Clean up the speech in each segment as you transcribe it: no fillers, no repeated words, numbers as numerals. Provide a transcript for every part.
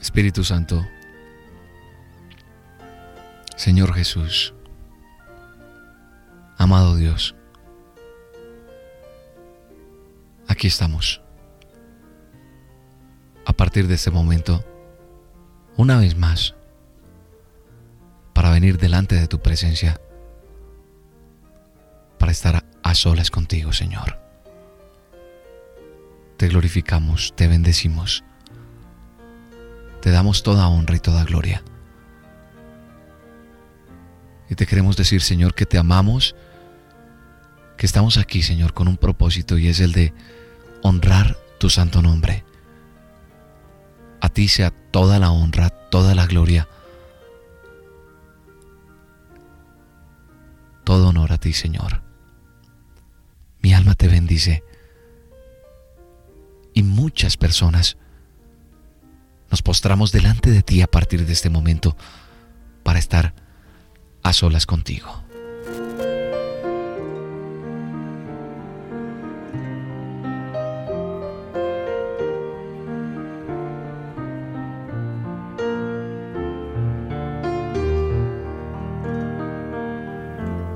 Espíritu Santo, Señor Jesús, amado Dios, aquí estamos. A partir de este momento, una vez más, para venir delante de tu presencia, para estar a solas contigo, Señor. Te glorificamos, te bendecimos. Te damos toda honra y toda gloria. Y te queremos decir, Señor, que te amamos, que estamos aquí, Señor, con un propósito, y es el de honrar tu santo nombre. A ti sea toda la honra, toda la gloria, todo honor a ti, Señor. Mi alma te bendice, y muchas personas nos postramos delante de ti a partir de este momento para estar a solas contigo.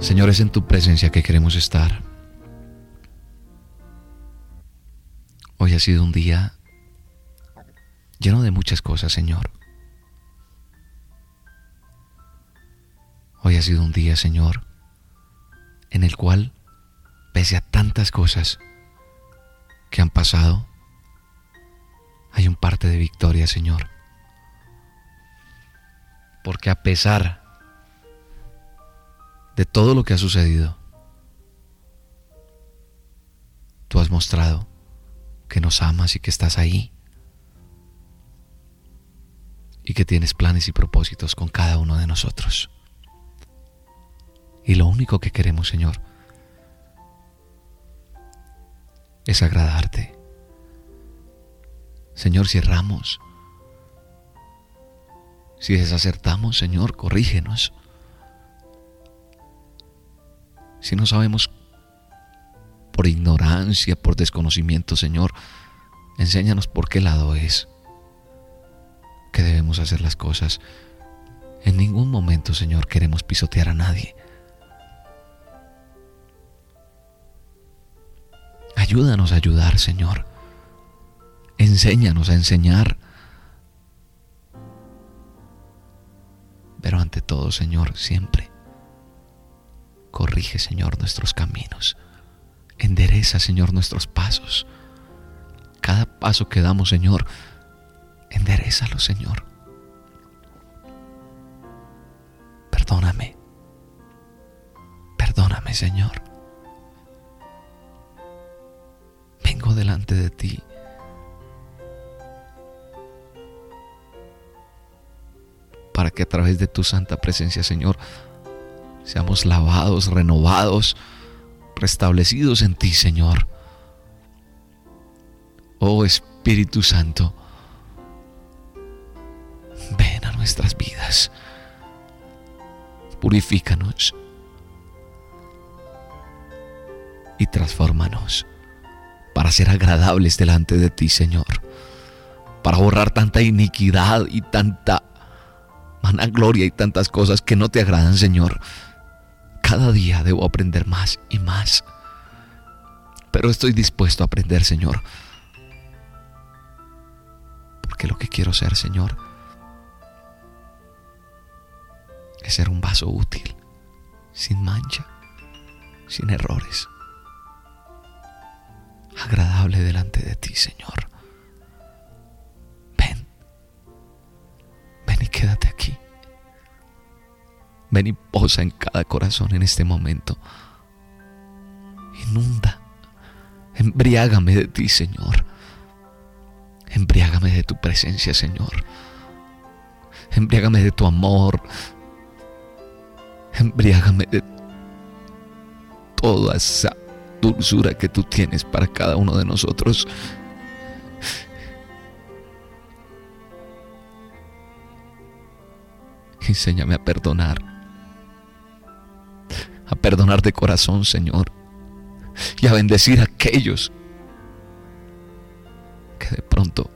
Señor, es en tu presencia que queremos estar. Hoy ha sido un día lleno de muchas cosas, Señor. Hoy ha sido un día, Señor, en el cual, pese a tantas cosas que han pasado, hay un parte de victoria, Señor. Porque a pesar de todo lo que ha sucedido, tú has mostrado que nos amas y que estás ahí, y que tienes planes y propósitos con cada uno de nosotros. Y lo único que queremos, Señor, es agradarte. Señor, si erramos, si desacertamos, Señor, corrígenos. Si no sabemos por ignorancia, por desconocimiento, Señor, enséñanos por qué lado es que debemos hacer las cosas. En ningún momento, Señor, queremos pisotear a nadie. Ayúdanos a ayudar, Señor. Enséñanos a enseñar. Pero ante todo, Señor, siempre corrige, Señor, nuestros caminos. Endereza, Señor, nuestros pasos. Cada paso que damos, Señor, enderézalo, Señor. Perdóname. Perdóname, Señor. Vengo delante de ti para que a través de tu santa presencia, Señor, seamos lavados, renovados, restablecidos en ti, Señor. Oh Espíritu Santo, ven a nuestras vidas, purifícanos y transfórmanos para ser agradables delante de ti, Señor, para borrar tanta iniquidad y tanta vanagloria y tantas cosas que no te agradan, Señor. Cada día debo aprender más y más, pero estoy dispuesto a aprender, Señor, porque lo que quiero ser, Señor, es ser un vaso útil, sin mancha, sin errores, agradable delante de ti, Señor. Ven, ven y quédate aquí. Ven y posa en cada corazón en este momento. Inunda, embriágame de ti, Señor. Embriágame de tu presencia, Señor. Embriágame de tu amor. Embriágame de toda esa dulzura que tú tienes para cada uno de nosotros. Enséñame a perdonar. A perdonar de corazón, Señor. Y a bendecir a aquellos que de pronto,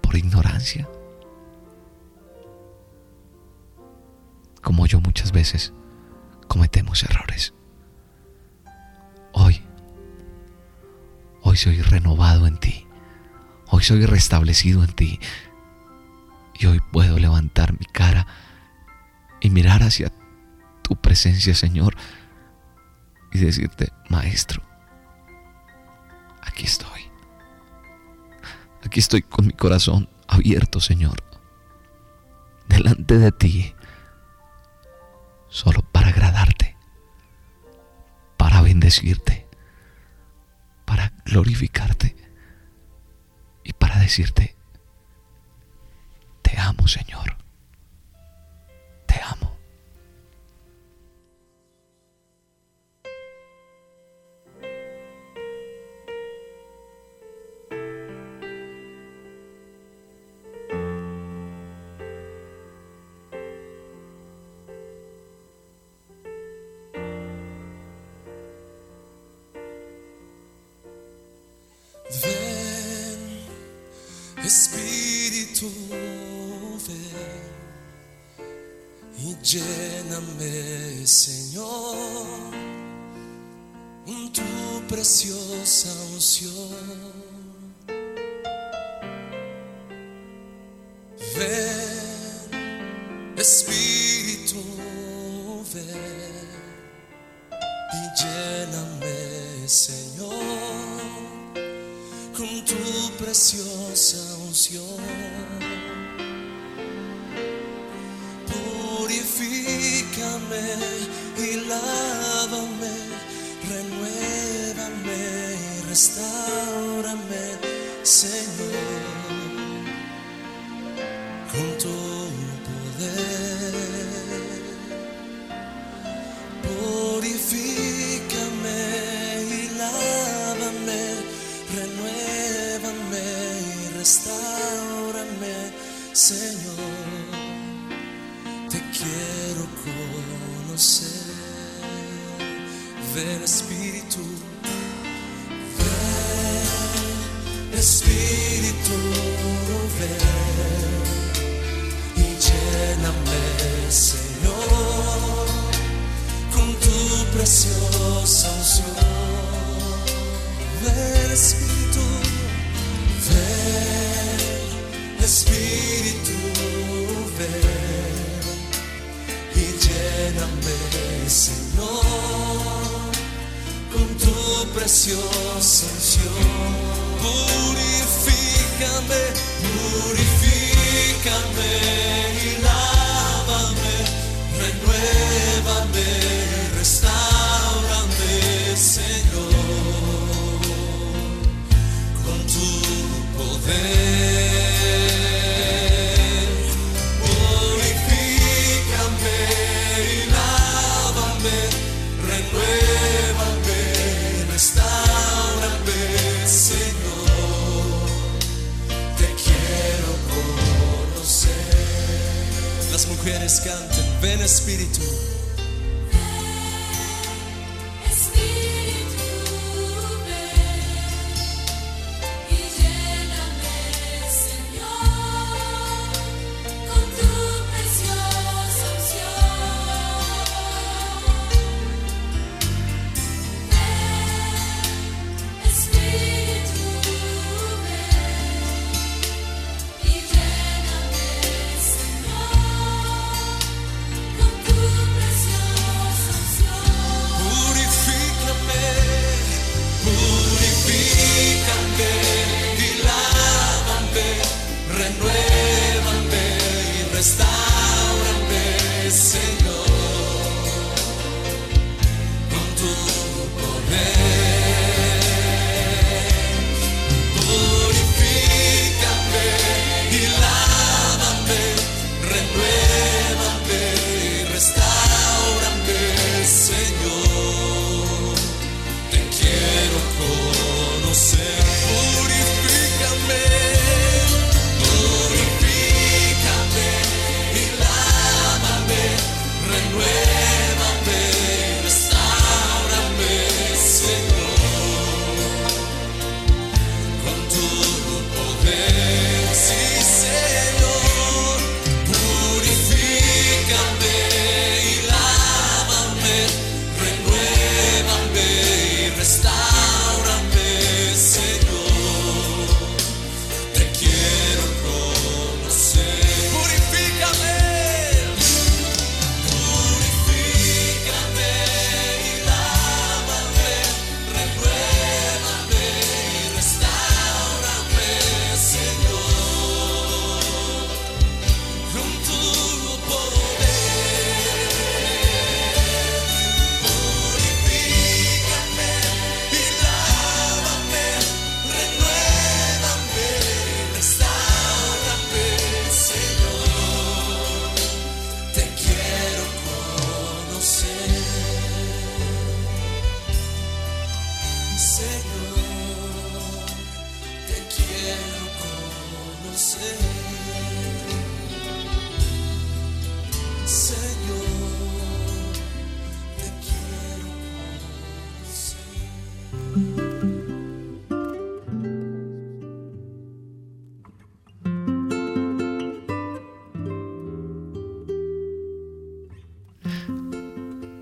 por ignorancia, como yo muchas veces, cometemos errores. Hoy soy renovado en ti. Hoy soy restablecido en ti. Y hoy puedo levantar mi cara y mirar hacia tu presencia, Señor, y decirte: Maestro, aquí estoy. Aquí estoy con mi corazón abierto, Señor, delante de ti, solo para agradarte, para bendecirte, para glorificarte y para decirte: Te amo, Señor. Te amo. Ven, Espíritu. Y lléname, Señor, con tu preciosa unción. Ven, Espíritu, ven y lléname, Señor, con tu preciosa unción. Purifícame y lávame, renuévame y restáurame, Señor, con tu poder. Purifícame y lávame, renuévame y restáurame, Señor. Quiero conocer. Ven, Espíritu. Ven, Espíritu, ven y lléname, Señor, con tu preciosa unción. Ven, Espíritu. Ven, Espíritu, ven. Lléname, Señor, con tu preciosa unción. Purifícame, purifícame y lávame, renuévame, restáurame, Señor, con tu poder. Mujeres canten, ven Espíritu. Ven, Espíritu, ven y lléname, Señor, con tu preciosa unción. Ven, Espíritu, ven y lléname, Señor. We'll be right back.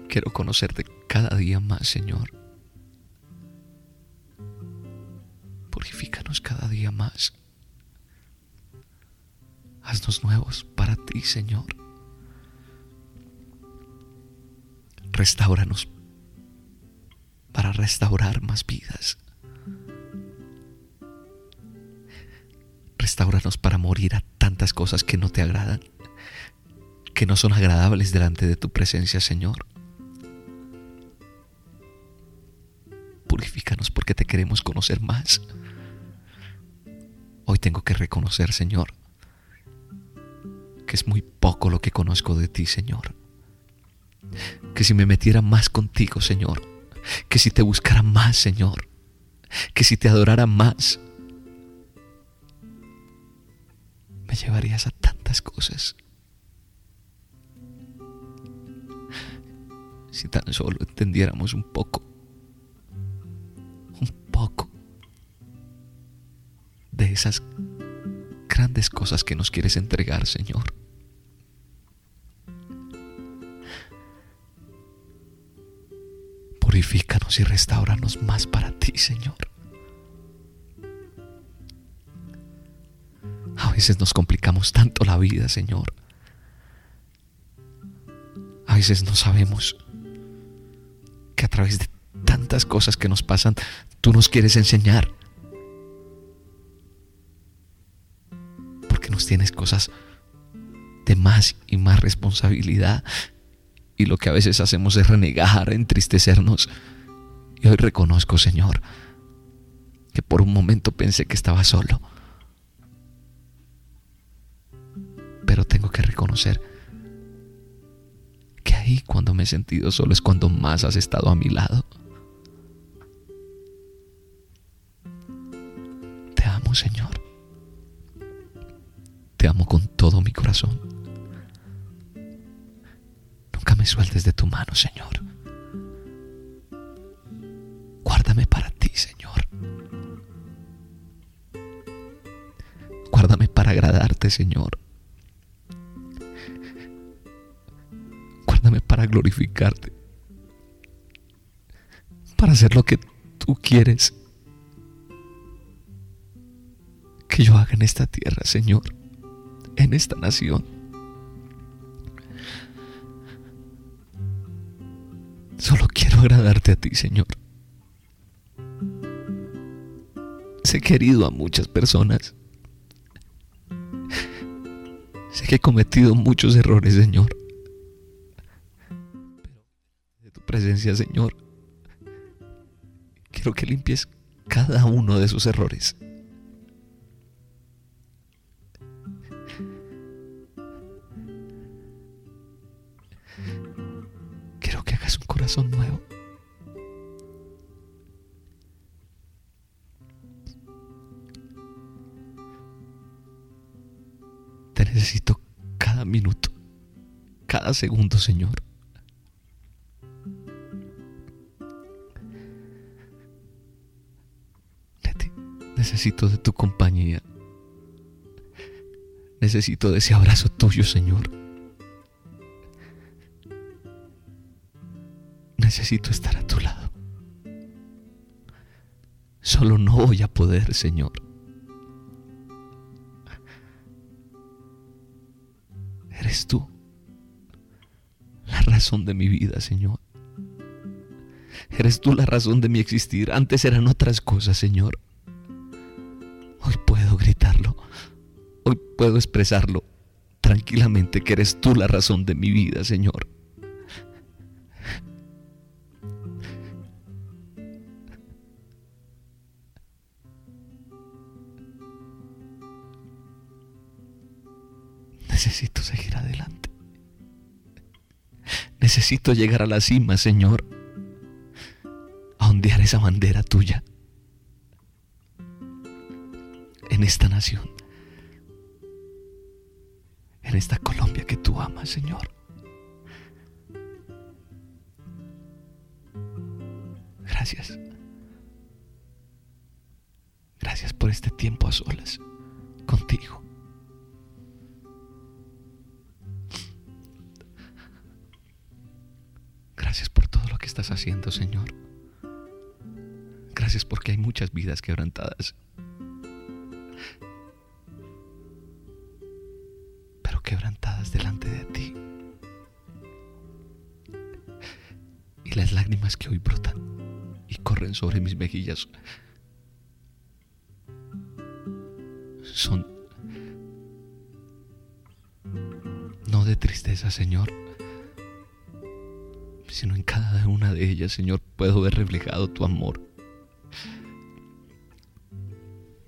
Quiero conocerte cada día más, Señor. Purifícanos cada día más. Haznos nuevos para ti, Señor. Restáuranos para restaurar más vidas. Restáuranos para morir a tantas cosas que no te agradan, que no son agradables delante de tu presencia, Señor. Purifícanos porque te queremos conocer más. Hoy tengo que reconocer, Señor, que es muy poco lo que conozco de ti, Señor. Que si me metiera más contigo, Señor. Que si te buscara más, Señor. Que si te adorara más. Me llevarías a tantas cosas. Si tan solo entendiéramos un poco de esas grandes cosas que nos quieres entregar, Señor. Purifícanos y restáuranos más para ti, Señor. A veces nos complicamos tanto la vida, Señor. A veces no sabemos que a través de tantas cosas que nos pasan, tú nos quieres enseñar. Porque nos tienes cosas de más y más responsabilidad. Y lo que a veces hacemos es renegar, entristecernos. Y hoy reconozco, Señor, que por un momento pensé que estaba solo. Pero tengo que reconocer que ahí cuando me he sentido solo es cuando más has estado a mi lado. Te amo, Señor. Te amo con todo mi corazón. Nunca me sueltes de tu mano, Señor. Guárdame para ti, Señor. Guárdame para agradarte, Señor. Guárdame para glorificarte. Para hacer lo que tú quieres que yo haga en esta tierra, Señor, en esta nación. Solo quiero agradarte a ti, Señor. Sé que he herido a muchas personas. Sé que he cometido muchos errores, Señor. Pero de tu presencia, Señor, quiero que limpies cada uno de esos errores. Quiero que hagas un corazón nuevo. Te necesito cada minuto, cada segundo, Señor. Neti, necesito de tu compañía. Necesito de ese abrazo tuyo, Señor. Necesito estar a tu lado. Solo no voy a poder, Señor. Eres tú la razón de mi vida, Señor. Eres tú la razón de mi existir. Antes eran otras cosas, Señor. Hoy puedo gritarlo. Hoy puedo expresarlo tranquilamente, que eres tú la razón de mi vida, Señor. Necesito seguir adelante. Necesito llegar a la cima, Señor. A ondear esa bandera tuya. En esta nación. en esta Colombia que tú amas, Señor. Gracias. Gracias por este tiempo a solas contigo. Gracias por todo lo que estás haciendo, Señor. Gracias porque hay muchas vidas quebrantadas, pero quebrantadas delante de ti. Y las lágrimas que hoy brotan y corren sobre mis mejillas son no de tristeza, Señor, sino en cada una de ellas, Señor, puedo ver reflejado tu amor.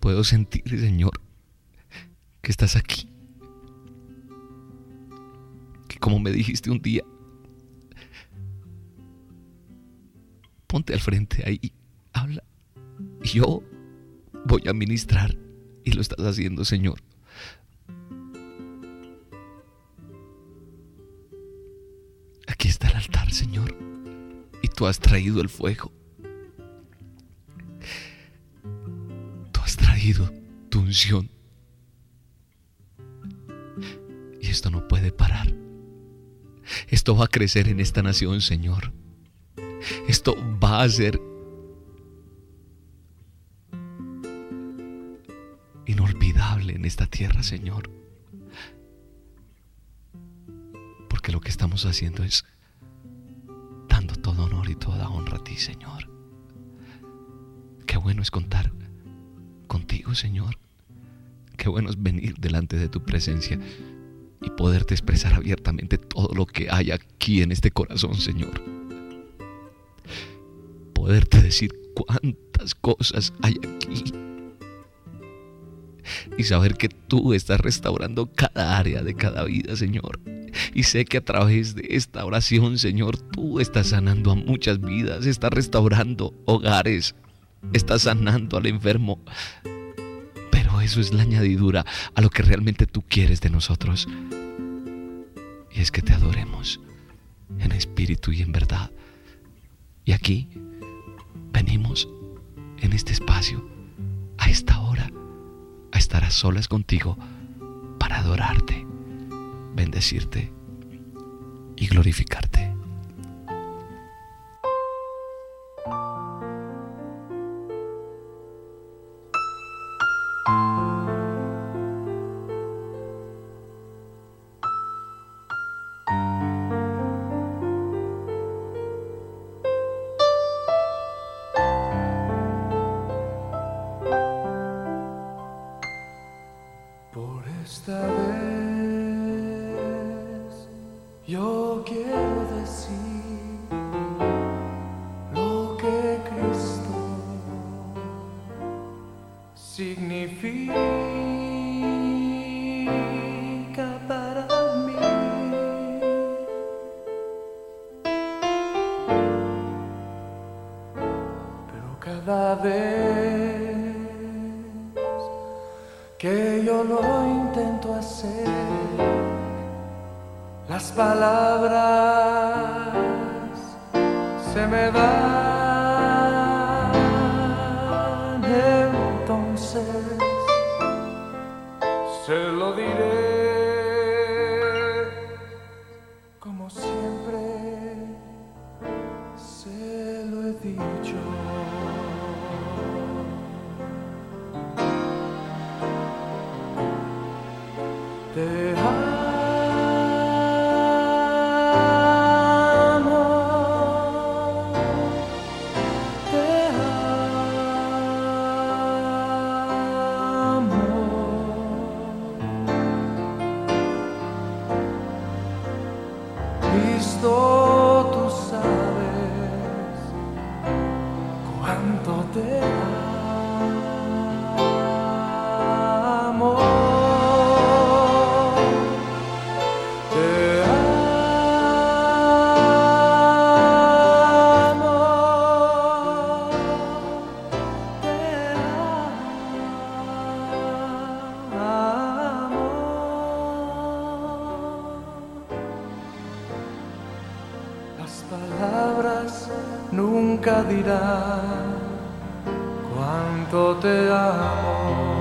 Puedo sentir, Señor, que estás aquí, que como me dijiste un día, ponte al frente ahí, habla, y yo voy a ministrar, y lo estás haciendo, Señor. Aquí está el altar, Señor, y tú has traído el fuego. Tu unción, y esto no puede parar. Esto va a crecer en esta nación, Señor. Esto va a ser inolvidable en esta tierra, Señor, porque lo que estamos haciendo es dando todo honor y toda honra a ti, Señor. Qué bueno es contar contigo, Señor. Qué bueno es venir delante de tu presencia y poderte expresar abiertamente todo lo que hay aquí en este corazón, Señor. Poderte decir cuántas cosas hay aquí y saber que tú estás restaurando cada área de cada vida, Señor. Y sé que a través de esta oración, Señor, tú estás sanando a muchas vidas, estás restaurando hogares, estás sanando al enfermo, pero eso es la añadidura a lo que realmente tú quieres de nosotros, y es que te adoremos en espíritu y en verdad. Y aquí venimos en este espacio a esta hora a estar a solas contigo para adorarte, bendecirte y glorificarte. Esta vez yo quiero decir lo que Cristo significa para mí. Pero cada vez que yo lo intento hacer, las palabras se me dan. Entonces se lo diré como siempre se lo he dicho. Te amo, te amo. Cristo, tú sabes cuánto te amo. ella dirá cuánto te amo.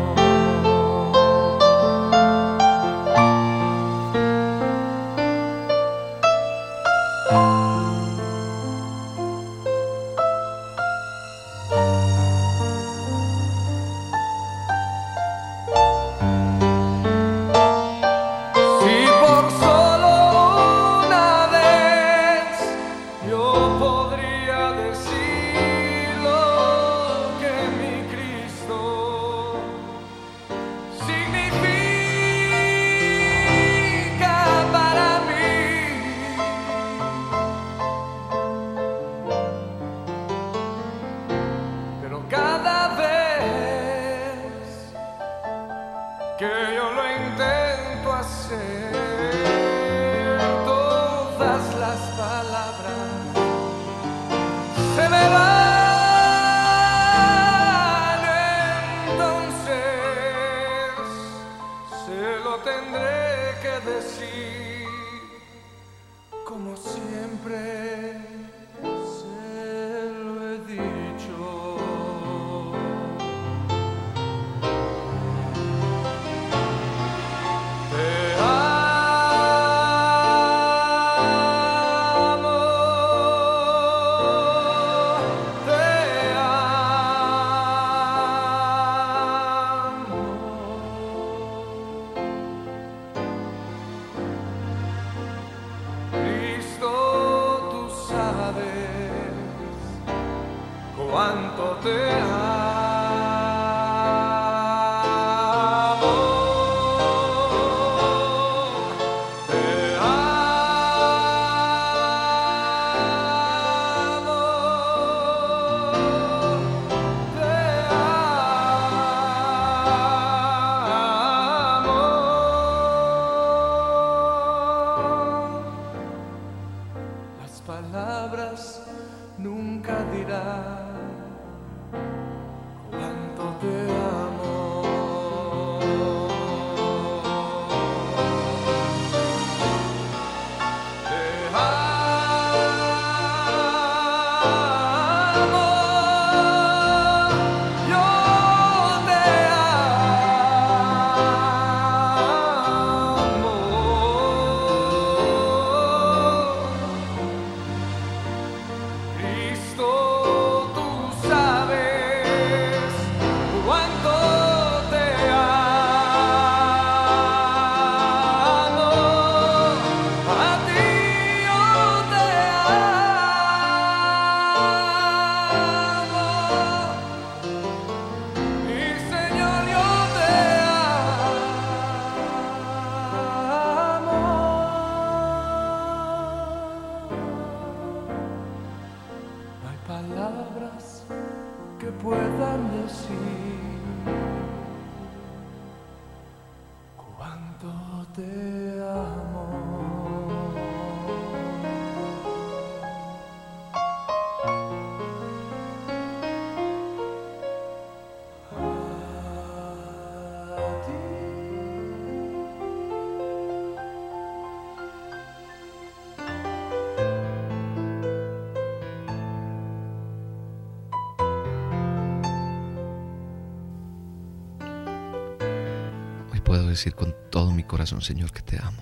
Puedo decir con todo mi corazón, Señor, que te amo.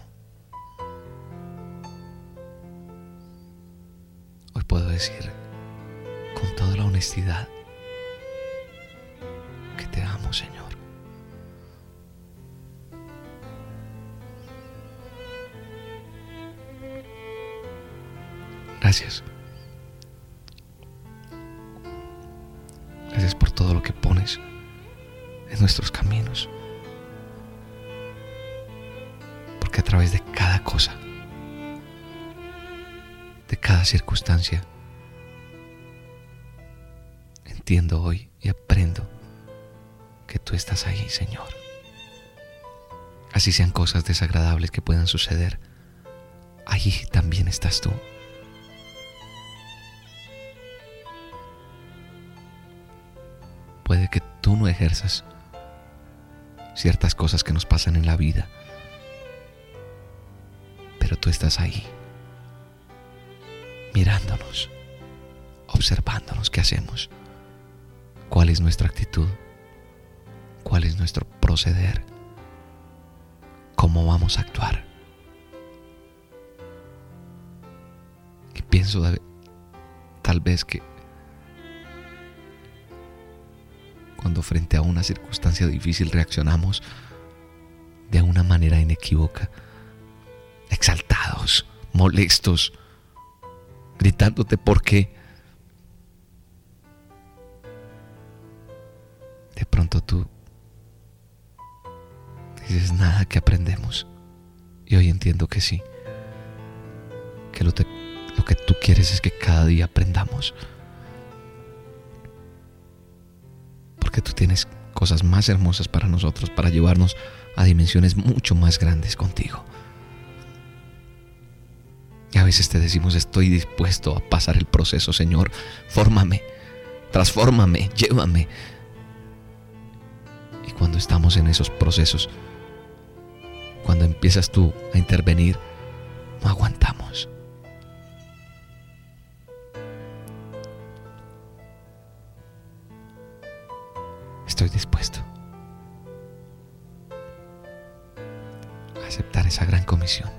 Hoy puedo decir con toda la honestidad que te amo, Señor. Gracias. Gracias por todo lo que pones en nuestros caminos. A través de cada cosa, de cada circunstancia, entiendo hoy y aprendo que tú estás ahí, Señor. Así sean cosas desagradables que puedan suceder, allí también estás tú. Puede que tú no ejerzas ciertas cosas que nos pasan en la vida, pero tú estás ahí, mirándonos, observándonos qué hacemos, cuál es nuestra actitud, cuál es nuestro proceder, cómo vamos a actuar. Y pienso tal vez que cuando frente a una circunstancia difícil reaccionamos de una manera inequívoca, exaltados, molestos, gritándote por qué. De pronto tú dices, nada que aprendemos. Y hoy entiendo que sí, que lo que tú quieres es que cada día aprendamos. Porque tú tienes cosas más hermosas para nosotros, para llevarnos a dimensiones mucho más grandes contigo. Y a veces te decimos, estoy dispuesto a pasar el proceso, Señor, fórmame, transfórmame, llévame. Y cuando estamos en esos procesos, cuando empiezas tú a intervenir, no aguantamos. Estoy dispuesto a aceptar esa gran comisión.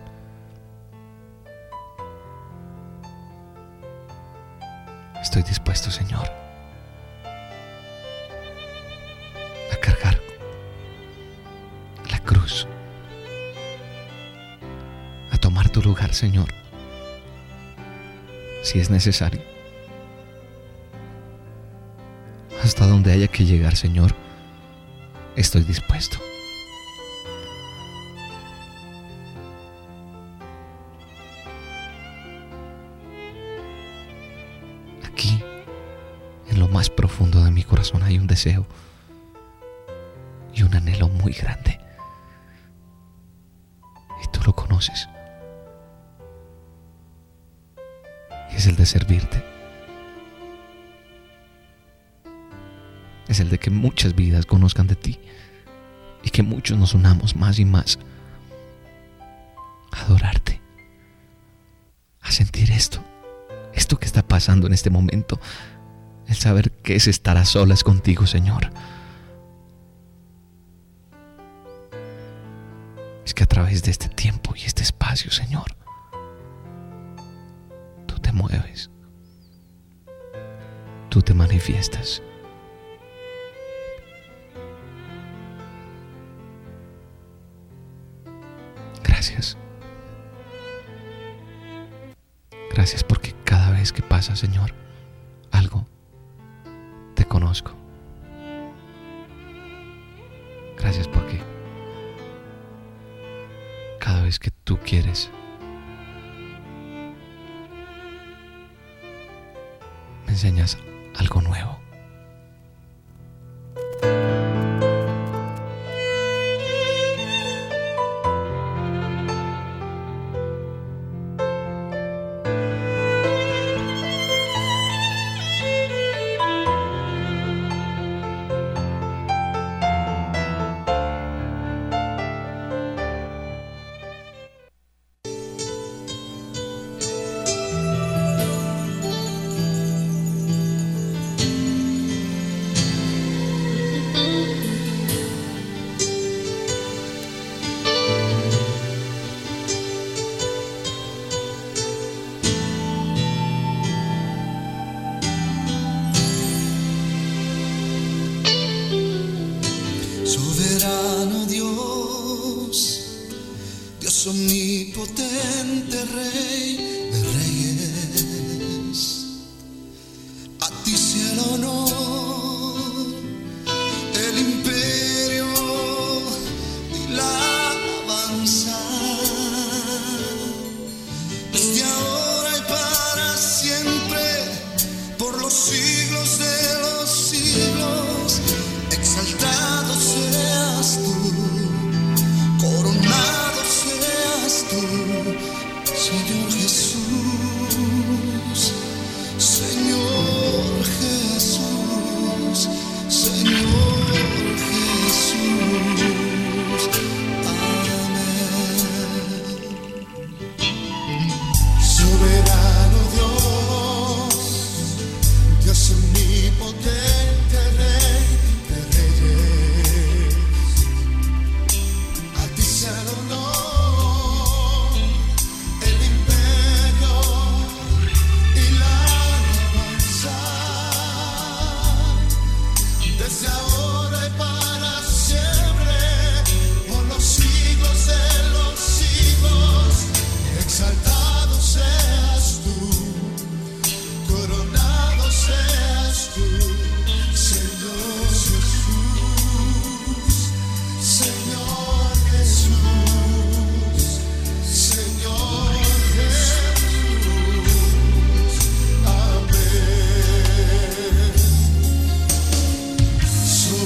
Estoy dispuesto, Señor, a cargar la cruz, a tomar tu lugar, Señor, si es necesario. Hasta donde haya que llegar, Señor, estoy dispuesto. Aquí, en lo más profundo de mi corazón, hay un deseo y un anhelo muy grande. Y tú lo conoces. Y es el de servirte. Es el de que muchas vidas conozcan de ti y que muchos nos unamos más y más a adorarte, a sentir esto que está pasando en este momento, el saber que es estar a solas contigo, Señor. Es que a través de este tiempo y este espacio, Señor, tú te mueves, tú te manifiestas. Gracias porque cada vez que pasa, Señor, algo, te conozco. Gracias porque cada vez que tú quieres, me enseñas algo nuevo. Omnipotente Rey de Reyes, a ti sea el honor, el imperio y la alabanza, desde ahora y para siempre, por los siglos de los siglos, exaltado seas tú, coronado. Señor Jesús.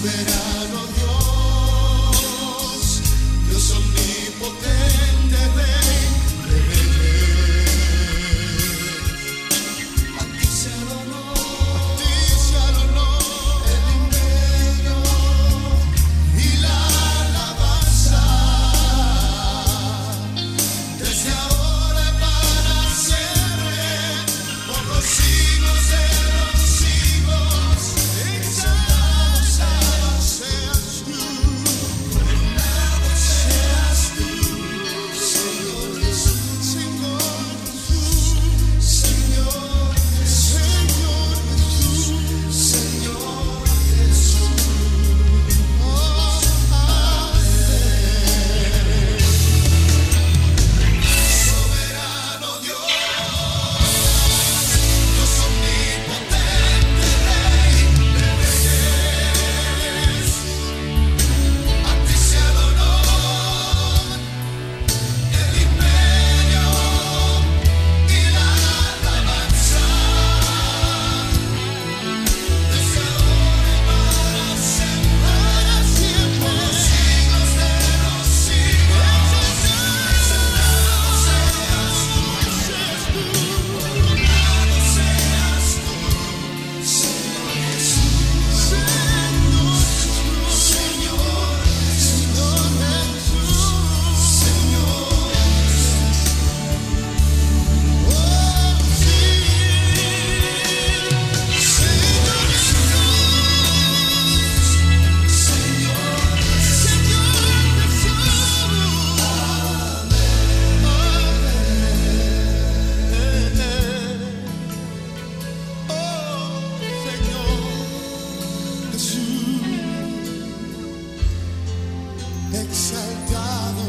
soberano Dios, Dios omnipotente, ven, rebelde. A ti sea el honor, el imperio y la alabanza, desde ahora y para siempre, por los siglos de exaltado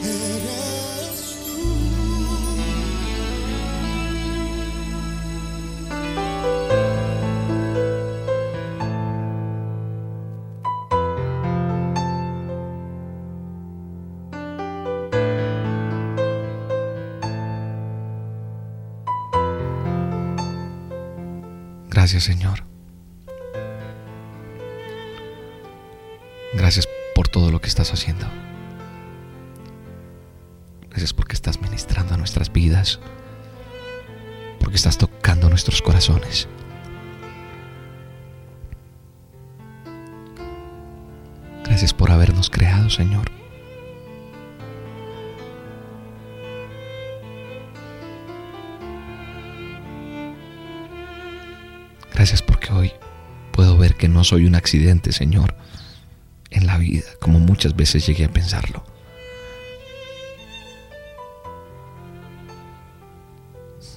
eres tú. Gracias, Señor. Gracias por todo lo que estás haciendo. Gracias porque estás ministrando a nuestras vidas, porque estás tocando nuestros corazones. Gracias por habernos creado, Señor. Gracias porque hoy puedo ver que no soy un accidente, Señor, en la vida, como muchas veces llegué a pensarlo.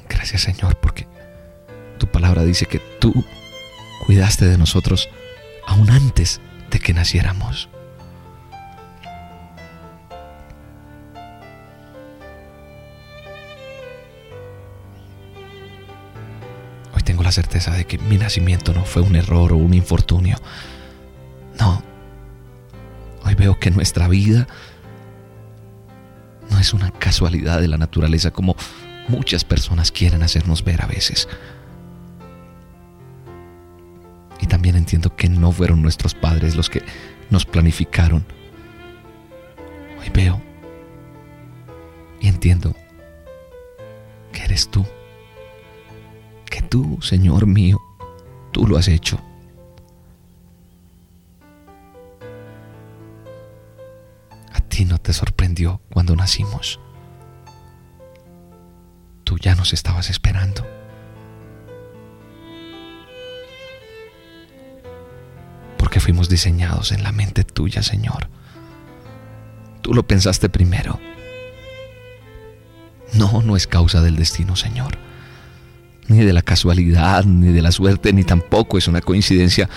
Gracias, Señor, porque tu palabra dice que tú cuidaste de nosotros aún antes de que naciéramos. Hoy tengo la certeza de que mi nacimiento no fue un error o un infortunio. No. Hoy veo que nuestra vida no es una casualidad de la naturaleza, como muchas personas quieren hacernos ver a veces. Y también entiendo que no fueron nuestros padres los que nos planificaron. Hoy veo y entiendo que eres tú, que tú, Señor mío, tú lo has hecho. Si no te sorprendió cuando nacimos, tú ya nos estabas esperando. Porque fuimos diseñados en la mente tuya, Señor. Tú lo pensaste primero. No es causa del destino, Señor. Ni de la casualidad, ni de la suerte, ni tampoco es una coincidencia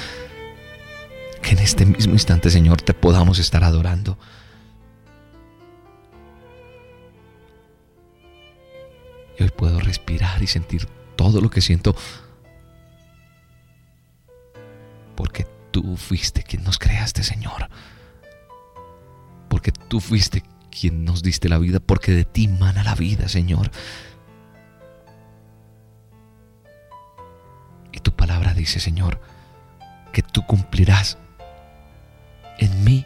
que en este mismo instante, Señor, te podamos estar adorando. Hoy puedo respirar y sentir todo lo que siento, porque tú fuiste quien nos creaste, Señor, porque tú fuiste quien nos diste la vida, porque de ti mana la vida, Señor. Y tu palabra dice, Señor, que tú cumplirás en mí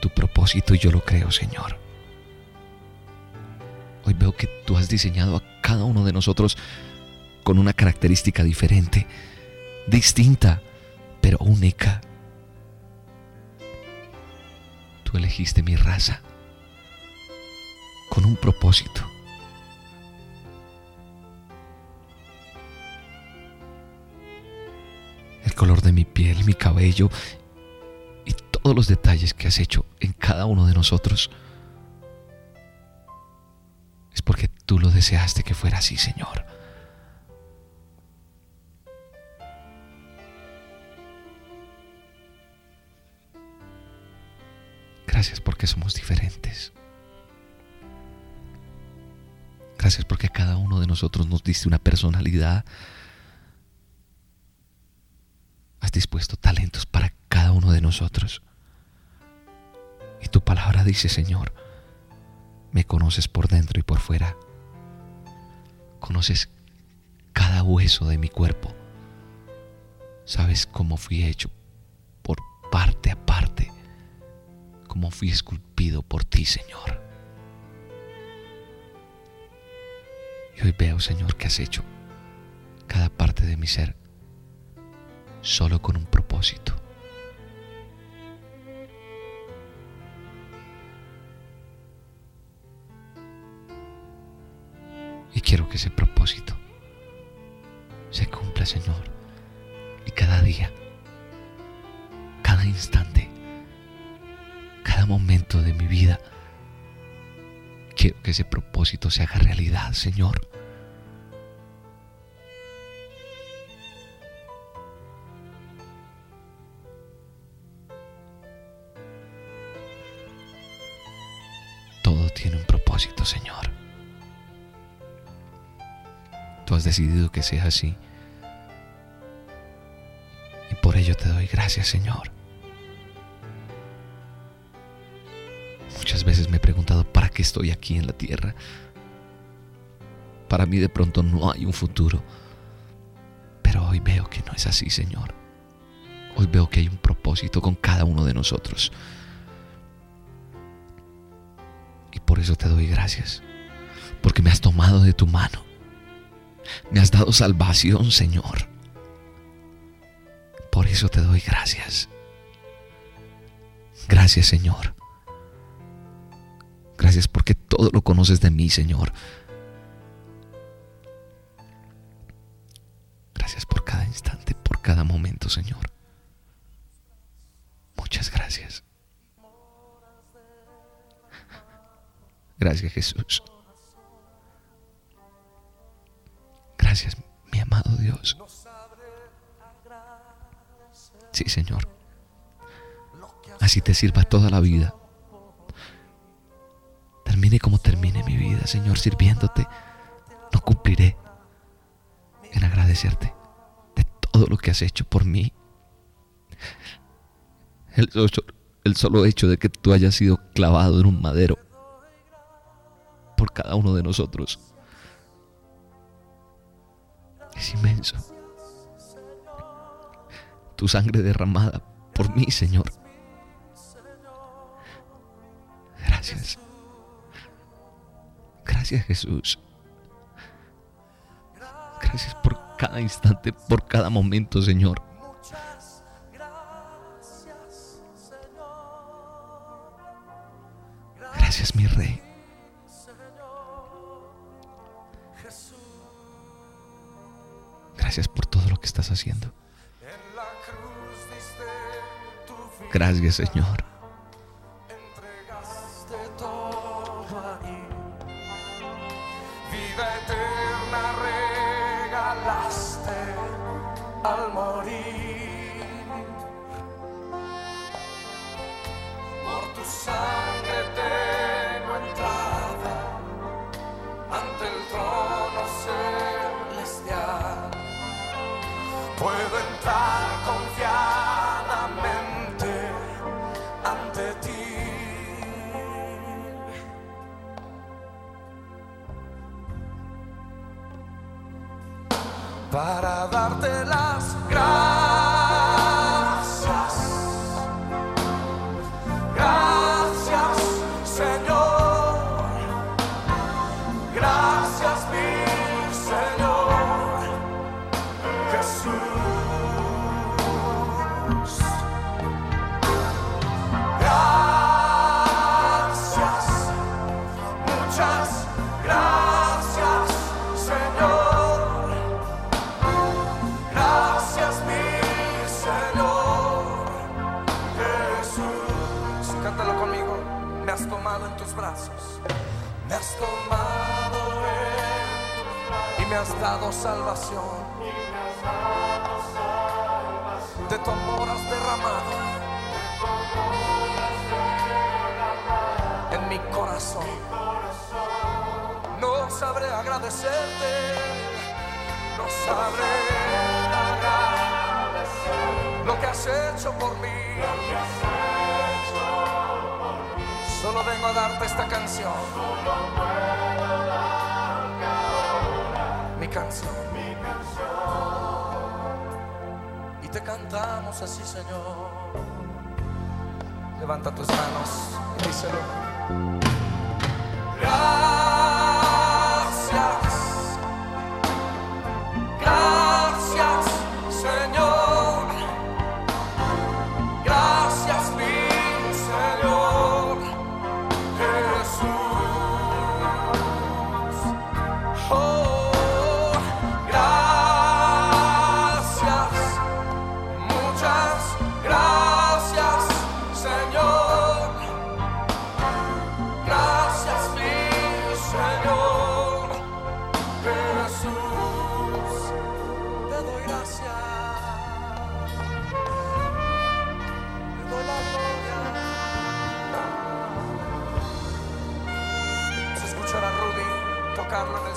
tu propósito y yo lo creo, Señor. Hoy veo que tú has diseñado a cada uno de nosotros con una característica diferente, distinta, pero única. Tú elegiste mi raza con un propósito. El color de mi piel, mi cabello y todos los detalles que has hecho en cada uno de nosotros es porque tú lo deseaste que fuera así, Señor. Gracias porque somos diferentes. Gracias porque a cada uno de nosotros nos diste una personalidad. Has dispuesto talentos para cada uno de nosotros. Y tu palabra dice, Señor, me conoces por dentro y por fuera. Conoces cada hueso de mi cuerpo. Sabes cómo fui hecho por parte a parte, cómo fui esculpido por ti, Señor. Y hoy veo, Señor, que has hecho cada parte de mi ser solo con un propósito. Y quiero que ese propósito se cumpla, Señor, y cada día, cada instante, cada momento de mi vida, quiero que ese propósito se haga realidad, Señor. Todo tiene un propósito, Señor. Tú has decidido que sea así. Y por ello te doy gracias, Señor. Muchas veces me he preguntado, ¿para qué estoy aquí en la tierra? Para mí de pronto no hay un futuro. Pero hoy veo que no es así, Señor. Hoy veo que hay un propósito con cada uno de nosotros. Y por eso te doy gracias. Porque me has tomado de tu mano. Me has dado salvación, Señor. Por eso te doy gracias. Gracias, Señor. Gracias porque todo lo conoces de mí, Señor. Gracias por cada instante, por cada momento, Señor. Muchas gracias. Gracias, Jesús. Gracias, mi amado Dios. Sí, Señor. Así te sirva toda la vida. Termine como termine mi vida, Señor, sirviéndote, no cumpliré en agradecerte de todo lo que has hecho por mí. El solo hecho de que tú hayas sido clavado en un madero por cada uno de nosotros es inmenso. Tu sangre derramada por mí, Señor. Gracias. Gracias, Jesús. Gracias por cada instante, por cada momento, Señor. Gracias, mi Rey. Gracias por todo lo que estás haciendo. Gracias, Señor. Al morir por tu sangre tengo entrada ante el trono celestial, puedo entrar confiadamente ante ti. Para darte las gracias. Jesús, cántalo conmigo. Me has tomado en tus brazos, me has tomado en tus brazos, y me has dado salvación, y me has dado salvación. De tu amor has derramado, de tu amor has derramado en mi corazón. No sabré agradecerte, no sabré agradecer lo que has hecho por mí. Solo vengo a darte esta canción, solo puedo darte ahora mi canción, mi canción. Y te cantamos así, Señor. Levanta tus manos y díselo. Gracias, gracias, Señor.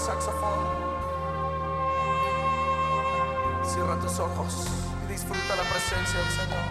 Saxofón. Cierra tus ojos y disfruta la presencia del Señor.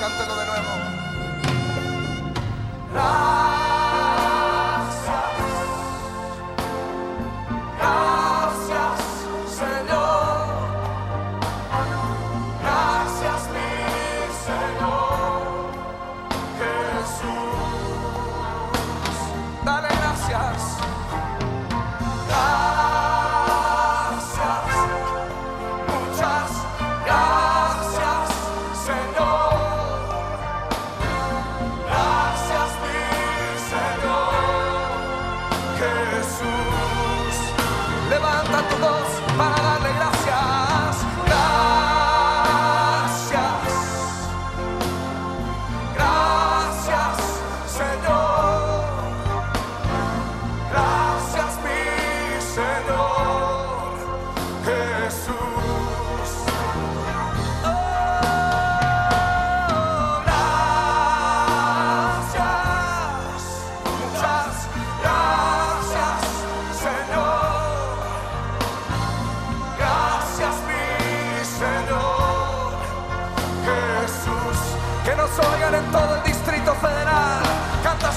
Cántalo de nuevo.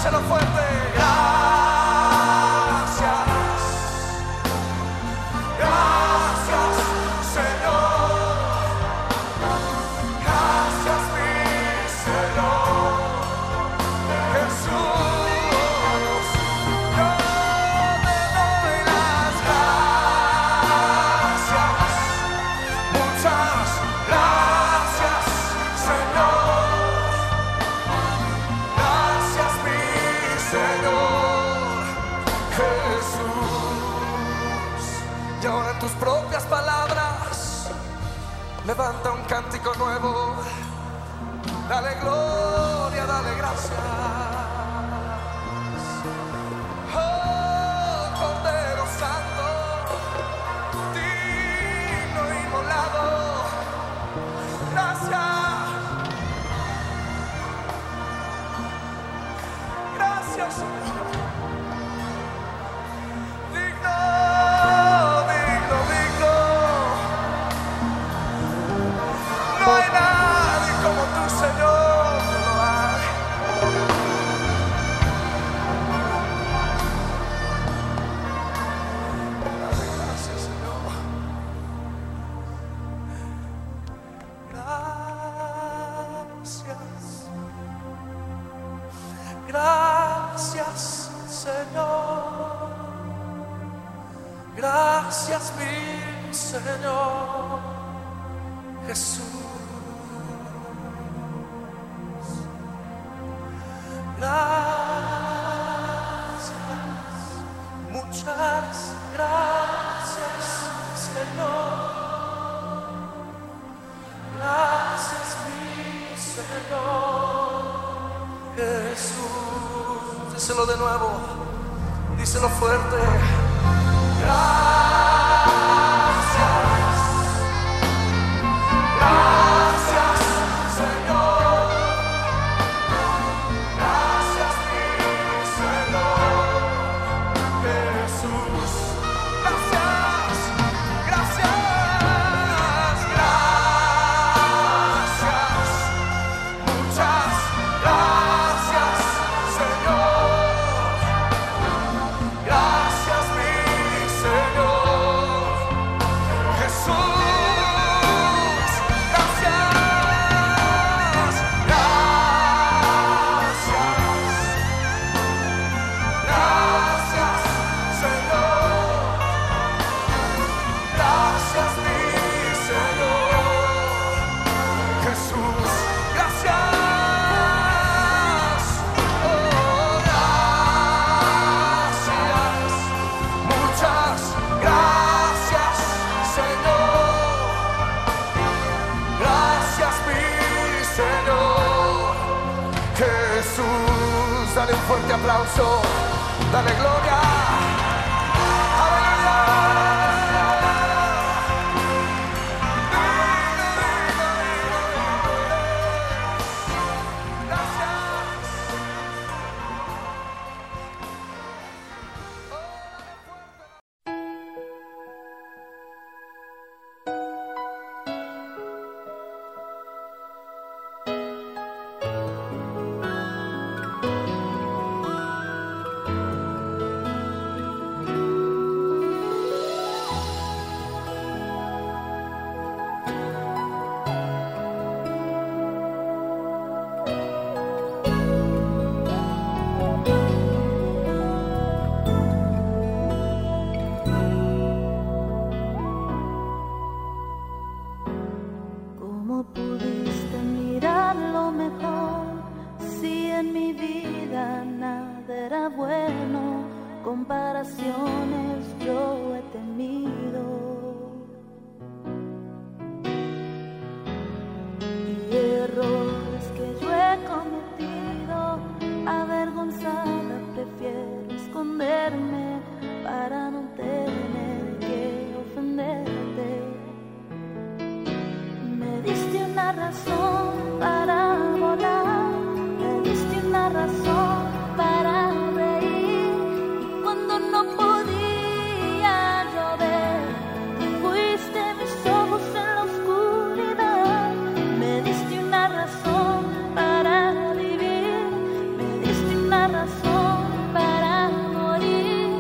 Lo fuerte. Gracias, gracias, Señor. Gracias, mi Señor Jesús. Yo te doy las gracias, muchas gracias, Señor. Tus propias palabras, levanta un cántico nuevo. Dale gloria, dale gracias. Oh, Cordero Santo, digno inmolado, gracias. Gracias, Señor. No hay nadie como tú, Señor, no hay. Gracias, mi Señor Jesús. Gracias, muchas gracias, Señor. Gracias, mi Señor Jesús. Díselo de nuevo, díselo fuerte. Gracias Señor, gracias mi Señor Jesús, gracias, muchas gracias Señor, gracias mi Señor Jesús. Jesús, dale un fuerte aplauso, dale gloria. Yo he tenido y errores que yo he cometido, avergonzada prefiero esconderme para no tener que ofenderte. Me diste una razón para volar, me diste una razón para reír, y cuando no podía para vivir, me diste una razón para morir.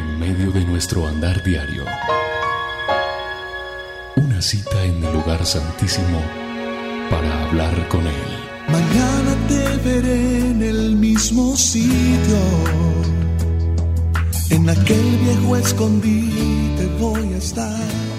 en medio de nuestro andar diario. Una cita en el lugar santísimo para hablar con Él. Mañana te veré en el mismo sitio, en aquel viejo escondite voy a estar.